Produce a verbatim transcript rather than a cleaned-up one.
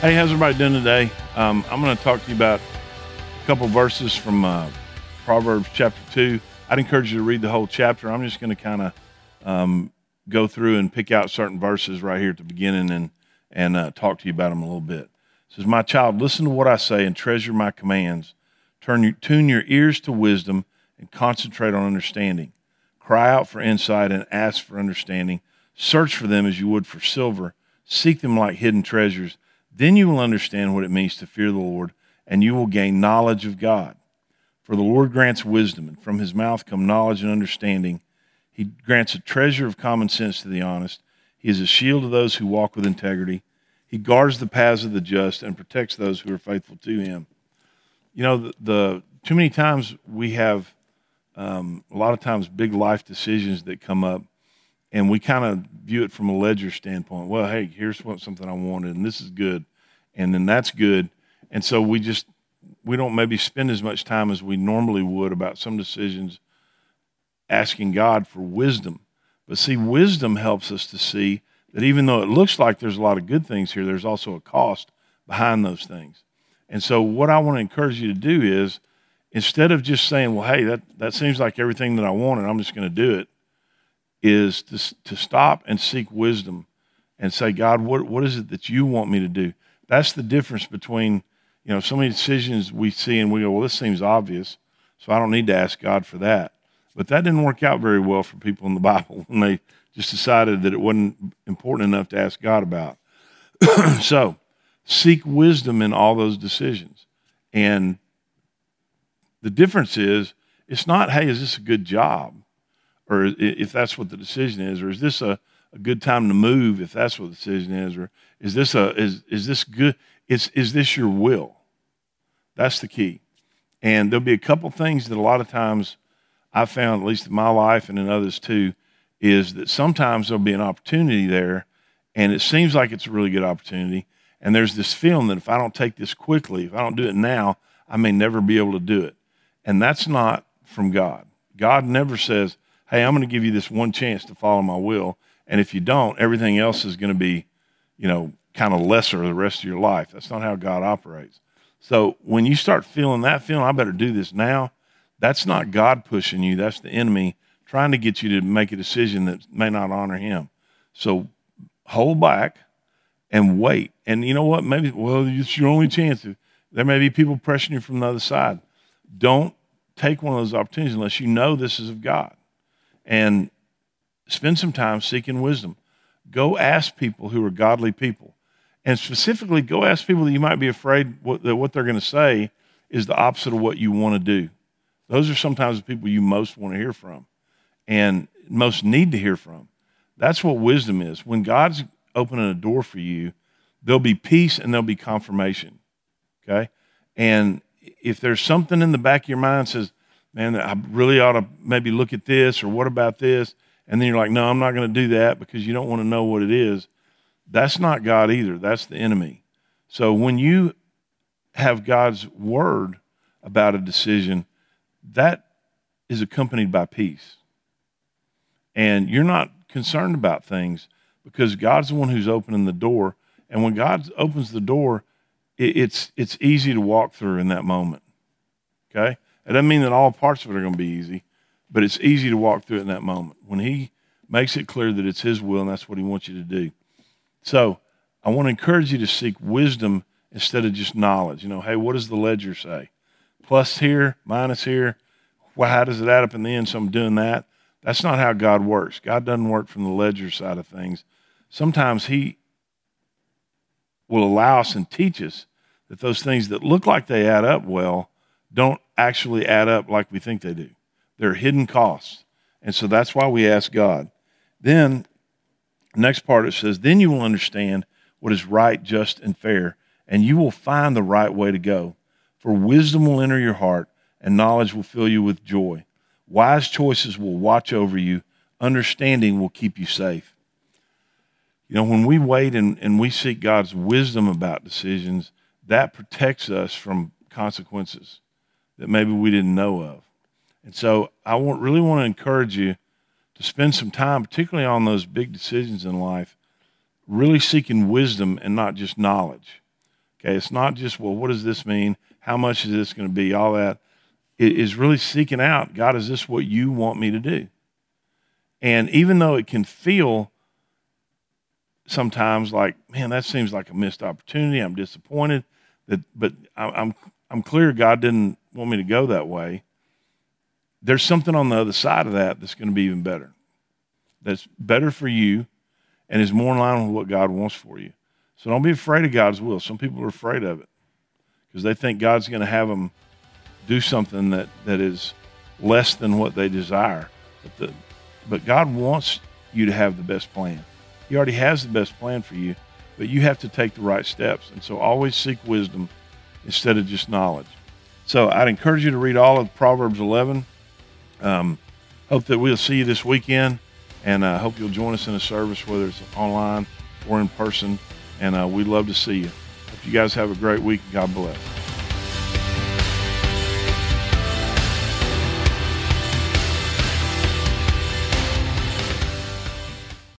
Hey, how's everybody doing today? Um, I'm going to talk to you about a couple verses from uh, Proverbs chapter two. I'd encourage you to read the whole chapter. I'm just going to kind of um, go through and pick out certain verses right here at the beginning and, and uh, talk to you about them a little bit. It says, "My child, listen to what I say and treasure my commands. Turn your, tune your ears to wisdom and concentrate on understanding. Cry out for insight and ask for understanding. Search for them as you would for silver. Seek them like hidden treasures. Then you will understand what it means to fear the Lord, and you will gain knowledge of God. For the Lord grants wisdom, and from his mouth come knowledge and understanding. He grants a treasure of common sense to the honest. He is a shield to those who walk with integrity. He guards the paths of the just and protects those who are faithful to him." You know, the, the too many times we have um, a lot of times big life decisions that come up, and we kind of view it from a ledger standpoint. Well, hey, here's what, something I wanted, and this is good, and then that's good. And so we just, we don't maybe spend as much time as we normally would about some decisions asking God for wisdom. But see, wisdom helps us to see that even though it looks like there's a lot of good things here, there's also a cost behind those things. And so what I want to encourage you to do is, instead of just saying, well, hey, that, that seems like everything that I want, and I'm just going to do it, is to, to stop and seek wisdom and say, God, what, what is it that you want me to do? That's the difference between, you know, so many decisions we see and we go, well, this seems obvious, so I don't need to ask God for that. But that didn't work out very well for people in the Bible when they just decided that it wasn't important enough to ask God about. So seek wisdom in all those decisions. And the difference is, it's not, hey, is this a good job? Or if that's what the decision is, or is this a, a good time to move if that's what the decision is, or is this a is is this good, is is this your will? That's the key. And there'll be a couple things that a lot of times I've found, at least in my life and in others too, is that sometimes there'll be an opportunity there, and it seems like it's a really good opportunity, and there's this feeling that if I don't take this quickly, if I don't do it now, I may never be able to do it. And that's not from God. God never says, hey, I'm going to give you this one chance to follow my will, and if you don't, everything else is going to be, you know, kind of lesser the rest of your life. That's not how God operates. So when you start feeling that feeling, I better do this now, that's not God pushing you. That's the enemy trying to get you to make a decision that may not honor him. So hold back and wait. And you know what? Maybe, well, it's your only chance. There may be people pressuring you from the other side. Don't take one of those opportunities unless you know this is of God. And spend some time seeking wisdom. Go ask people who are godly people. And specifically, go ask people that you might be afraid what, that what they're going to say is the opposite of what you want to do. Those are sometimes the people you most want to hear from and most need to hear from. That's what wisdom is. When God's opening a door for you, there'll be peace and there'll be confirmation, okay? And if there's something in the back of your mind that says, man, I really ought to maybe look at this, or what about this? And then you're like, no, I'm not going to do that, because you don't want to know what it is. That's not God either. That's the enemy. So when you have God's word about a decision, that is accompanied by peace. And you're not concerned about things because God's the one who's opening the door. And when God opens the door, it's, it's easy to walk through in that moment, okay? It doesn't mean that all parts of it are going to be easy, but it's easy to walk through it in that moment when he makes it clear that it's his will and that's what he wants you to do. So I want to encourage you to seek wisdom instead of just knowledge. You know, hey, what does the ledger say? Plus here, minus here. Well, how does it add up in the end? So I'm doing that. That's not how God works. God doesn't work from the ledger side of things. Sometimes he will allow us and teach us that those things that look like they add up well don't actually add up like we think they do. They're hidden costs. And so that's why we ask God. Then, next part, it says, then you will understand what is right, just, and fair, and you will find the right way to go. For wisdom will enter your heart, and knowledge will fill you with joy. Wise choices will watch over you. Understanding will keep you safe. You know, when we wait and, and we seek God's wisdom about decisions, that protects us from consequences that maybe we didn't know of. And so I want, really want to encourage you to spend some time, particularly on those big decisions in life, really seeking wisdom and not just knowledge. Okay, it's not just, well, what does this mean? How much is this going to be? All that. It is really seeking out, God, is this what you want me to do? And even though it can feel sometimes like, man, that seems like a missed opportunity. I'm disappointed. That, but I'm I'm clear God didn't want me to go that way. There's something on the other side of that that's going to be even better. That's better for you and is more in line with what God wants for you. So don't be afraid of God's will. Some people are afraid of it because they think God's going to have them do something that, that is less than what they desire. But, the, but God wants you to have the best plan. He already has the best plan for you, but you have to take the right steps. And so always seek wisdom instead of just knowledge. So I'd encourage you to read all of Proverbs eleven. Um, hope that we'll see you this weekend, and I uh, hope you'll join us in a service, whether it's online or in person. And uh, we'd love to see you. Hope you guys have a great week. God bless.